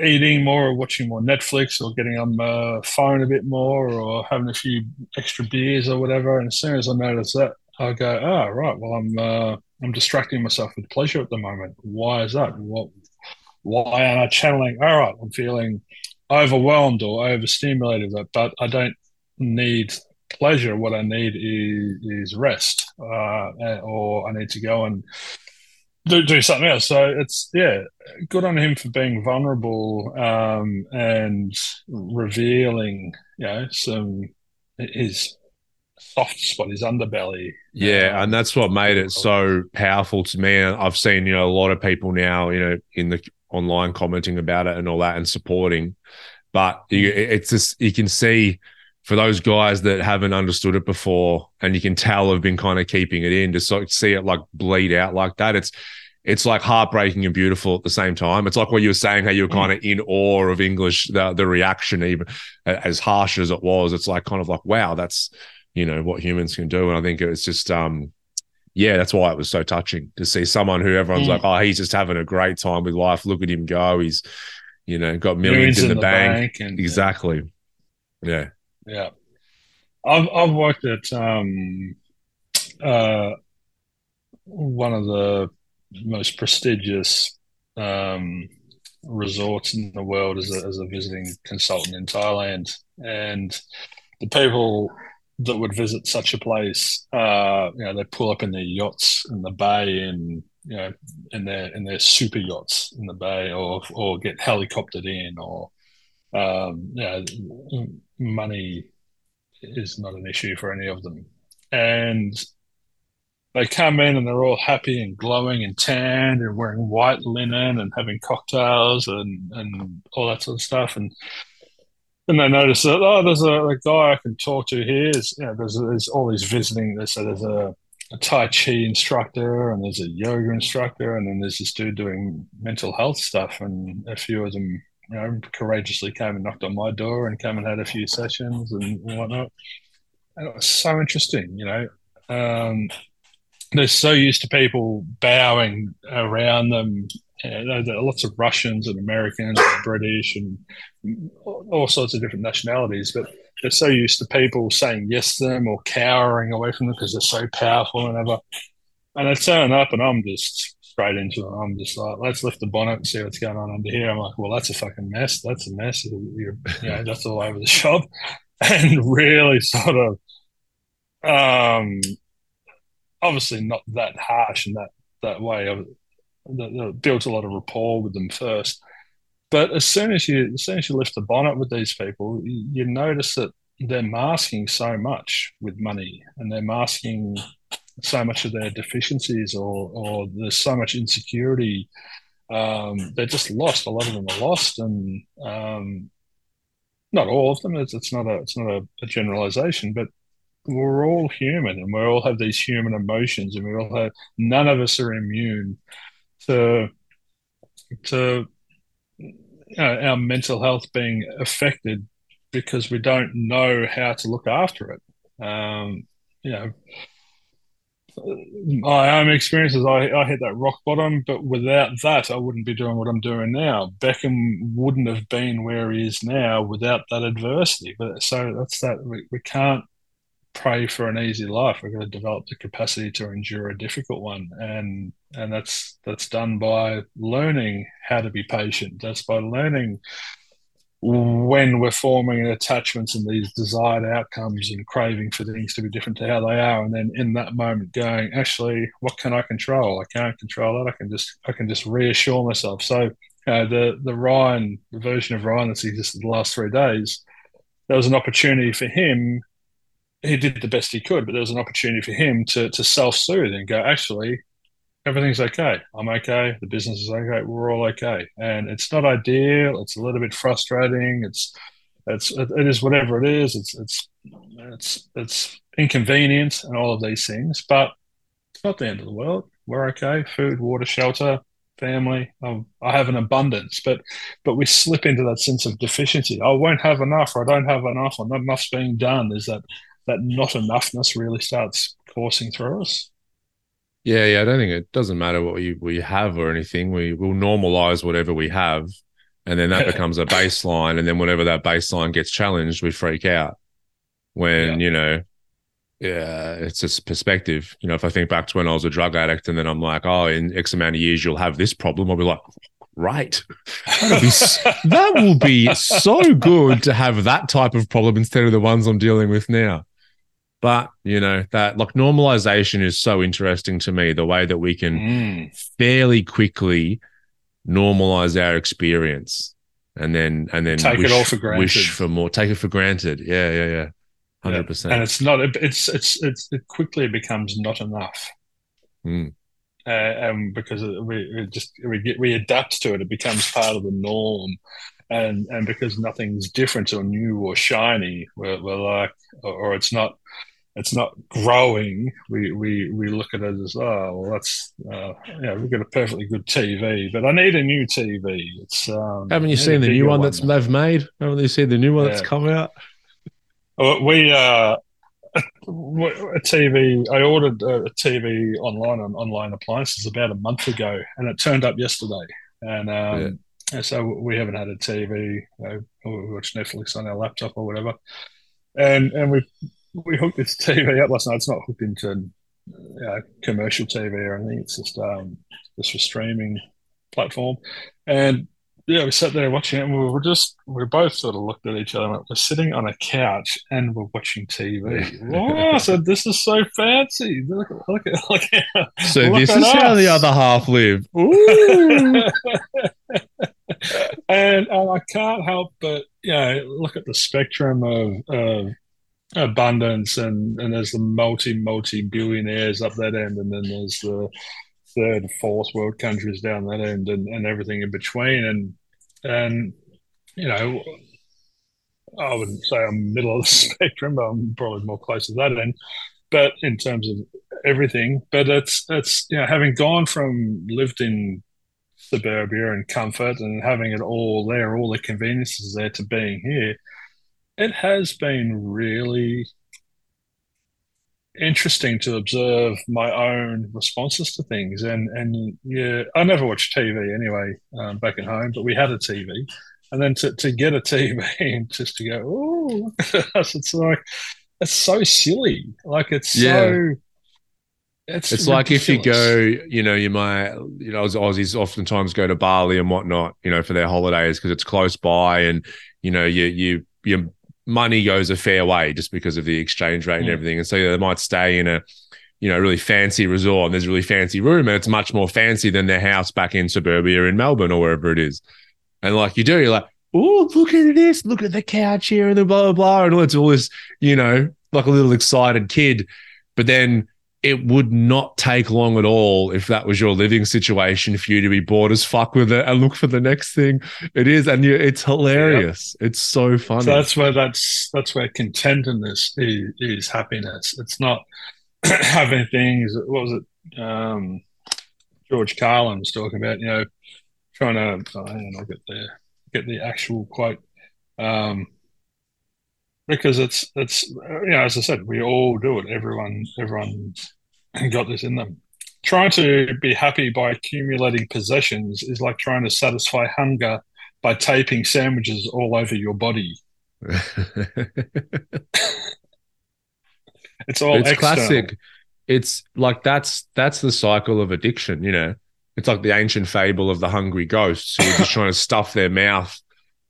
eating more or watching more Netflix or getting on my phone a bit more or having a few extra beers or whatever. And as soon as I notice that, I go, oh, right, well, I'm uh, I'm distracting myself with pleasure at the moment. Why is that? What? Why am I channeling? All right, I'm feeling overwhelmed or overstimulated, but I don't need pleasure. What I need is, is rest, uh, or I need to go and do, do something else. So it's, yeah, good on him for being vulnerable um, and revealing, you know, some his soft spot, his underbelly. Yeah, and that's what made it so powerful to me. And I've seen, you know, a lot of people now, you know, in the online commenting about it and all that and supporting. But you, it's just, you can see for those guys that haven't understood it before, and you can tell have been kind of keeping it in, to sort of see it like bleed out like that. It's It's like heartbreaking and beautiful at the same time. It's like what you were saying, how you were kind of in awe of English, the, the reaction, even as harsh as it was. It's like kind of like, wow, that's, you know, what humans can do. And I think it's just, um, yeah, that's why it was so touching to see someone who everyone's mm. like, oh, he's just having a great time with life. Look at him go. He's, you know, got millions, millions in the, the bank. bank and, exactly. Yeah. Yeah. I've I've worked at um, uh, one of the most prestigious um, resorts in the world as a, as a visiting consultant in Thailand. And the people that would visit such a place, uh, you know, they pull up in their yachts in the bay, and you know, in their in their super yachts in the bay, or or get helicoptered in, or um, you know, money is not an issue for any of them, and they come in and they're all happy and glowing and tanned and wearing white linen and having cocktails and and all that sort of stuff, and. And they notice that, oh, there's a, a guy I can talk to here. There's, you know, there's, there's all these visiting. So there's a, a Tai Chi instructor, and there's a yoga instructor, and then there's this dude doing mental health stuff. And a few of them, you know, courageously came and knocked on my door and came and had a few sessions and whatnot. And it was so interesting, you know. Um, they're so used to people bowing around them. Uh, there are lots of Russians and Americans and British and all sorts of different nationalities, but they're so used to people saying yes to them or cowering away from them because they're so powerful and ever. And I turn up and I'm just straight into it. I'm just like, let's lift the bonnet and see what's going on under here. I'm like, well, that's a fucking mess. That's a mess. You're, you know, that's all over the shop. And really sort of um, obviously not that harsh in that, that way of that built a lot of rapport with them first, but as soon as you as soon as you lift the bonnet with these people, you, you notice that they're masking so much with money, and they're masking so much of their deficiencies, or or there's so much insecurity. Um, they're just lost. A lot of them are lost, and um, not all of them. It's, it's not a it's not a, a generalization, but. We're all human, and we all have these human emotions, and we all have. None of us are immune to to you know, our mental health being affected because we don't know how to look after it. Um, you know, my own experiences. I, I hit that rock bottom, but without that, I wouldn't be doing what I'm doing now. Beckham wouldn't have been where he is now without that adversity. But so that's that. We, we can't. Pray for an easy life. We're going to develop the capacity to endure a difficult one, and and that's that's done by learning how to be patient. That's by learning when we're forming attachments and these desired outcomes and craving for things to be different to how they are, and then in that moment going, actually, what can I control? I can't control that. I can just I can just reassure myself. So uh, the the Ryan, the version of Ryan that's existed the last three days, there was an opportunity for him. He did the best he could, but there was an opportunity for him to to self-soothe and go, actually, everything's okay. I'm okay. The business is okay. We're all okay. And it's not ideal. It's a little bit frustrating. It's it's it is whatever it is. It's it's it's it's inconvenient and all of these things, but it's not the end of the world. We're okay. Food, water, shelter, family. I'm, I have an abundance, but but we slip into that sense of deficiency. I won't have enough, or I don't have enough, or not enough's being done. There's that. That not enoughness really starts coursing through us. Yeah, yeah. I don't think it doesn't matter what we, we have or anything. We will normalize whatever we have, and then that becomes a baseline. And then whenever that baseline gets challenged, we freak out. When yeah. you know, yeah, it's just perspective. You know, if I think back to when I was a drug addict, and then I'm like, oh, in X amount of years you'll have this problem, I'll be like, right. That'll be, that will be so good to have that type of problem instead of the ones I'm dealing with now. But, you know, that like normalization is so interesting to me, the way that we can mm. fairly quickly normalize our experience and then and then take wish, it all for granted. Wish for more, take it for granted. Yeah, yeah, yeah. one hundred percent. Yeah. And it's not, it's, it's, it's, it quickly becomes not enough. Mm. Uh, and because we, we just we get, we adapt to it, it becomes part of the norm. And and because nothing's different or new or shiny, we're, we're like, or, or it's not, it's not growing. We we, we look at it as, oh, well, that's uh, yeah, we've got a perfectly good T V, but I need a new T V. It's um, haven't you seen the new one, one that's they've made? Haven't you seen the new one yeah. that's come out? We uh, a T V. I ordered a T V online on online appliances about a month ago, and it turned up yesterday, and. Um, yeah. And so we haven't had a T V. You know, we watch Netflix on our laptop or whatever, and and we we hooked this T V up last night. It's not hooked into uh, commercial T V, or anything. It's just um, just a streaming platform. And yeah, we sat there watching it, and we were just we both sort of looked at each other. And we're sitting on a couch and we're watching T V. Wow! Oh, so this is so fancy. Look, look, look, look so look this is us. How the other half live. Ooh. and um, I can't help but you know look at the spectrum of of abundance, and, and there's the multi multi billionaires up that end, and then there's the third, fourth world countries down that end, and, and everything in between. And, and you know, I wouldn't say I'm middle of the spectrum, but I'm probably more close to that end, but in terms of everything. But it's, it's you know, having gone from lived in suburbia and comfort and having it all there, all the conveniences there, to being here, it has been really interesting to observe my own responses to things. And and yeah, I never watched T V anyway um, back at home, but we had a T V, and then to, to get a T V and just to go, oh, it's like it's so silly. Like it's yeah. so it's, it's like if you go, you know, you might, you know, Aussies oftentimes go to Bali and whatnot, you know, for their holidays because it's close by, and you know, you you you. money goes a fair way just because of the exchange rate and yeah. everything. And so they might stay in a, you know, really fancy resort, and there's a really fancy room, and it's much more fancy than their house back in suburbia in Melbourne or wherever it is. And like you do, you're like, oh, look at this, look at the couch here and the blah, blah, blah. And it's all this, you know, like a little excited kid. But then it would not take long at all if that was your living situation for you to be bored as fuck with it and look for the next thing. It is, and you, it's hilarious. Yep. It's so funny. So that's where that's that's where contentedness is, is happiness. It's not having things. What was it? Um, George Carlin was talking about. You know, trying to oh, hang on, I'll get the get the actual quote. Um, Because it's it's you know, as I said, we all do it. Everyone everyone's got this in them. Trying to be happy by accumulating possessions is like trying to satisfy hunger by taping sandwiches all over your body. It's all it's external. Classic. It's like that's that's the cycle of addiction, you know. It's like the ancient fable of the hungry ghosts who are just trying to stuff their mouth,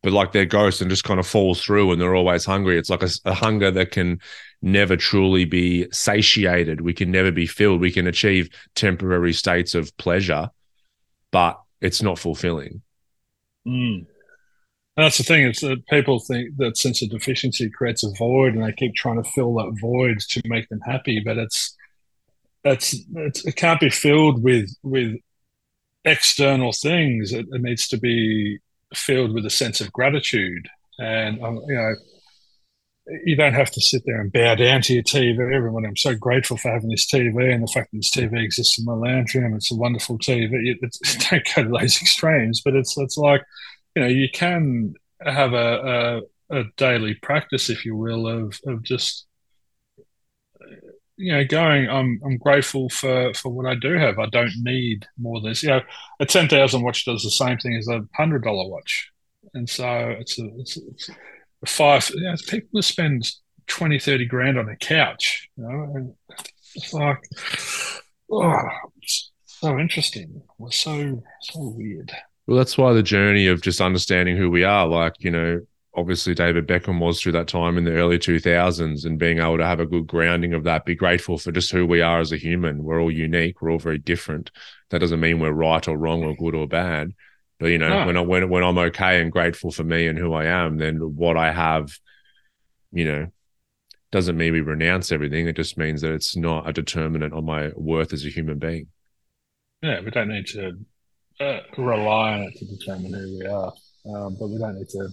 but like their ghost, and just kind of falls through, and they're always hungry. It's like a, a hunger that can never truly be satiated. We can never be filled. We can achieve temporary states of pleasure, but it's not fulfilling. Mm. And that's the thing. It's that people think that sense of deficiency creates a void, and they keep trying to fill that void to make them happy, but it's, it's, it's it can't be filled with, with external things. It, it needs to be filled with a sense of gratitude. And um, you know, you don't have to sit there and bow down to your T V. Everyone, I'm so grateful for having this T V, and the fact that this T V exists in my lounge room. It's a wonderful T V. It's, don't go to those extremes, but it's it's like, you know, you can have a a, a daily practice, if you will, of of just, you know, going, I'm I'm grateful for, for what I do have. I don't need more of this. You know, a ten thousand watch does the same thing as a one hundred dollars watch. And so it's a, it's a, it's a five, you know, it's people who spend twenty, thirty grand on a couch, you know, and it's like, oh, it's so interesting. We're so, so weird. Well, that's why the journey of just understanding who we are, like, you know, obviously David Beckham was through that time in the early two thousands, and being able to have a good grounding of that, be grateful for just who we are as a human. We're all unique. We're all very different. That doesn't mean we're right or wrong or good or bad. But, you know, no. when, I, when, when I'm okay and grateful for me and who I am, then what I have, you know, doesn't mean we renounce everything. It just means that it's not a determinant on my worth as a human being. Yeah, we don't need to uh, rely on it to determine who we are, um, but we don't need to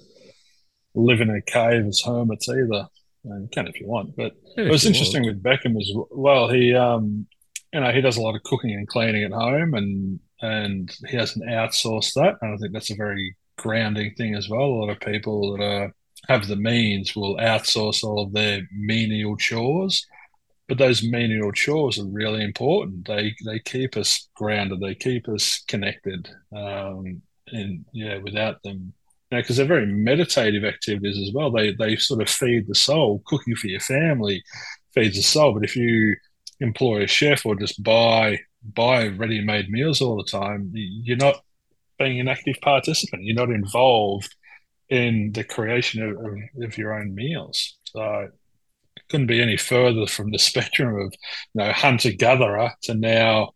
live in a cave as hermits either. You can if you want, but yeah, it was interesting was. with Beckham as well. He, um, you know, he does a lot of cooking and cleaning at home, and and he hasn't outsourced that. And I think that's a very grounding thing as well. A lot of people that are, have the means will outsource all of their menial chores, but those menial chores are really important. They they keep us grounded. They keep us connected. Um, and yeah, without them. Because they're very meditative activities as well. They they sort of feed the soul. Cooking for your family feeds the soul. But if you employ a chef or just buy buy ready-made meals all the time, you're not being an active participant. You're not involved in the creation of, of, of your own meals. So it couldn't be any further from the spectrum of, you know, hunter-gatherer to now,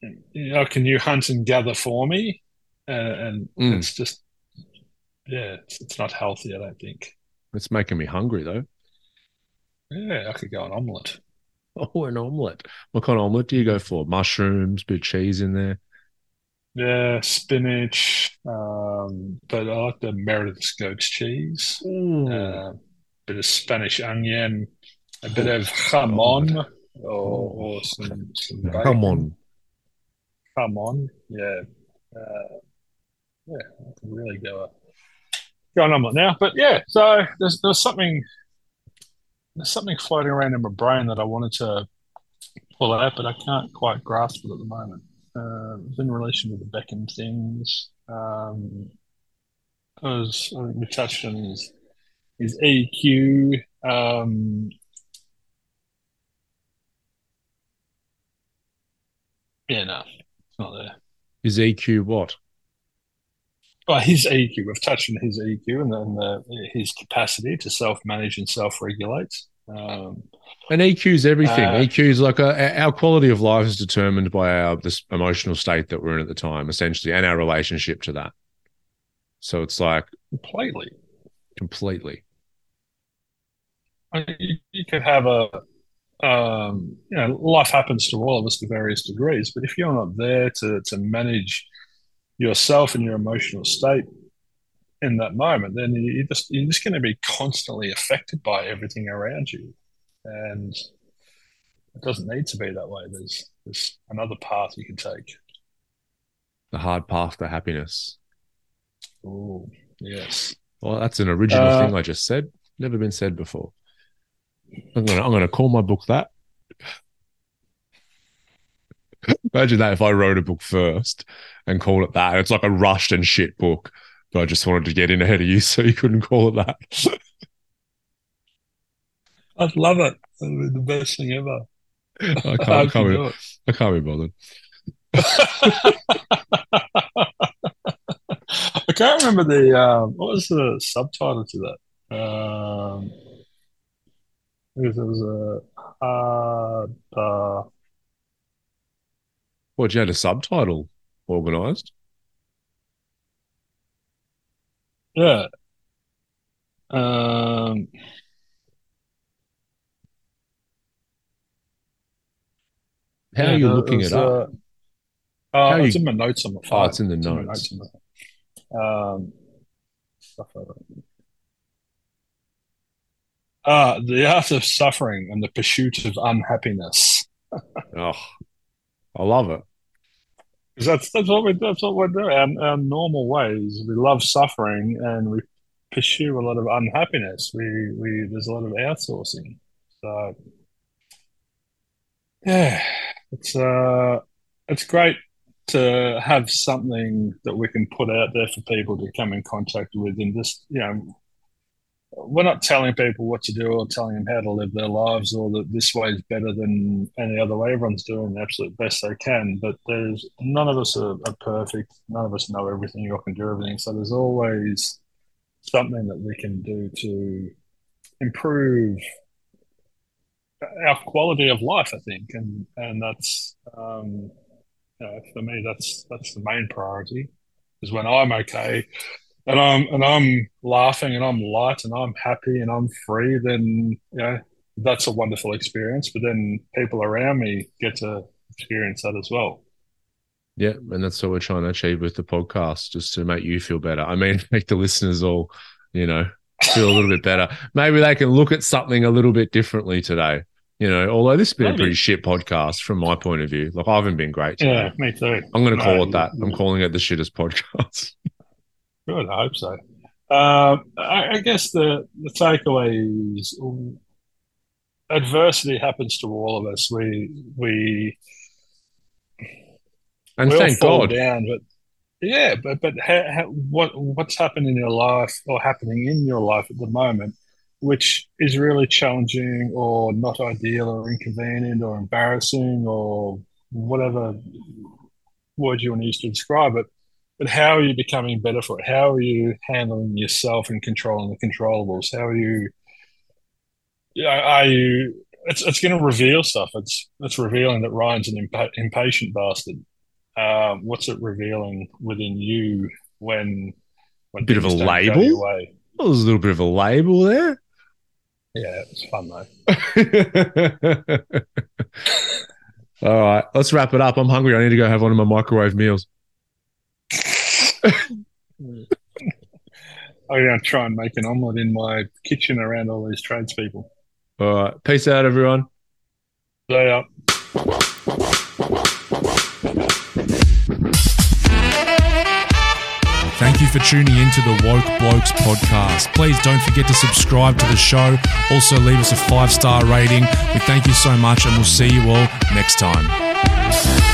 you know, can you hunt and gather for me? Uh, and mm. it's just, yeah, it's, it's not healthy, I don't think. It's making me hungry, though. Yeah, I could go an omelette. Oh, an omelette. What kind of omelette do you go for? Mushrooms, bit of cheese in there? Yeah, spinach. Um, but I like the Meredith's goat's cheese. Uh, bit of Spanish onion. A bit oh, of jamon. God. Or, or some, some bacon. Jamon. Jamon, yeah. Uh, yeah, I can really go, go an omelette now. But, yeah, so there's there's something... There's something floating around in my brain that I wanted to pull out, but I can't quite grasp it at the moment. Uh, it was in relation to the Beckham things. Um, I, was, I think we touched on his, his E Q. Um, yeah, no, it's not there. His E Q what? Oh, his E Q. We've touched on his E Q and then the, his capacity to self-manage and self-regulate. Um, and E Q is everything. Uh, E Q is like a, our quality of life is determined by our this emotional state that we're in at the time, essentially, and our relationship to that. So it's like completely, completely. You could have a, um, you know, life happens to all of us to various degrees, but if you're not there to to manage yourself and your emotional state in that moment, then you're just you're just going to be constantly affected by everything around you, and it doesn't need to be that way. There's there's another path you can take. The hard path to happiness. Oh yes. Well, that's an original uh, thing I just said. Never been said before. I'm gonna I'm gonna call my book that. Imagine that if I wrote a book first and called it that. It's like a rushed and shit book, but I just wanted to get in ahead of you so you couldn't call it that. I'd love it. It would be the best thing ever. I can't, I can't, be, I can't be bothered. I can't remember the, um, what was the subtitle to that? Um, I think it was a hard uh, What, you had a subtitle organised? Yeah. Um, How yeah, are you no, looking it was, up? Uh, uh, it's you... in my notes on my phone. Oh, it's in the it's notes. In my notes on my phone. Um, stuff like that. Ah, The Art of Suffering and the Pursuit of Unhappiness. Oh. I love it. Because that's, that's what we that's what we're doing. Our, our normal ways, we love suffering and we pursue a lot of unhappiness. We we there's a lot of outsourcing. So yeah, it's uh it's great to have something that we can put out there for people to come in contact with, and just, you know, we're not telling people what to do or telling them how to live their lives or that this way is better than any other way. Everyone's doing the absolute best they can, but there's none of us are, are perfect. None of us know everything or can do everything. So there's always something that we can do to improve our quality of life, I think. And, and that's, um, you know, for me, that's, that's the main priority, is when I'm okay, And I'm and I'm laughing and I'm light and I'm happy and I'm free, then, you know, that's a wonderful experience. But then people around me get to experience that as well. Yeah, and that's what we're trying to achieve with the podcast, just to make you feel better. I mean, make the listeners all, you know, feel a little bit better. Maybe they can look at something a little bit differently today. You know, although this has been Maybe. a pretty shit podcast from my point of view. Like, I haven't been great today. Yeah, me too. I'm going to call no, it that. No. I'm calling it the shittest podcast. Good, I hope so. Uh, I, I guess the, the takeaway is adversity happens to all of us. We we and we thank all fall God. down, but yeah, but but ha, ha, what what's happened in your life or happening in your life at the moment which is really challenging or not ideal or inconvenient or embarrassing or whatever word you want to use to describe it. But how are you becoming better for it? How are you handling yourself and controlling the controllables? How are you – are you – it's it's going to reveal stuff. It's it's revealing that Ryan's an impa- impatient bastard. Um, what's it revealing within you when when a bit of a label? Well, there's a little bit of a label there. Yeah, it's fun, though. All right, let's wrap it up. I'm hungry. I need to go have one of my microwave meals. I'm going to try and make an omelette in my kitchen around all these tradespeople. All right. Peace out, everyone. Later. Thank you for tuning in to the Woke Blokes podcast. Please don't forget to subscribe to the show. Also, leave us a five-star rating. We thank you so much, and we'll see you all next time.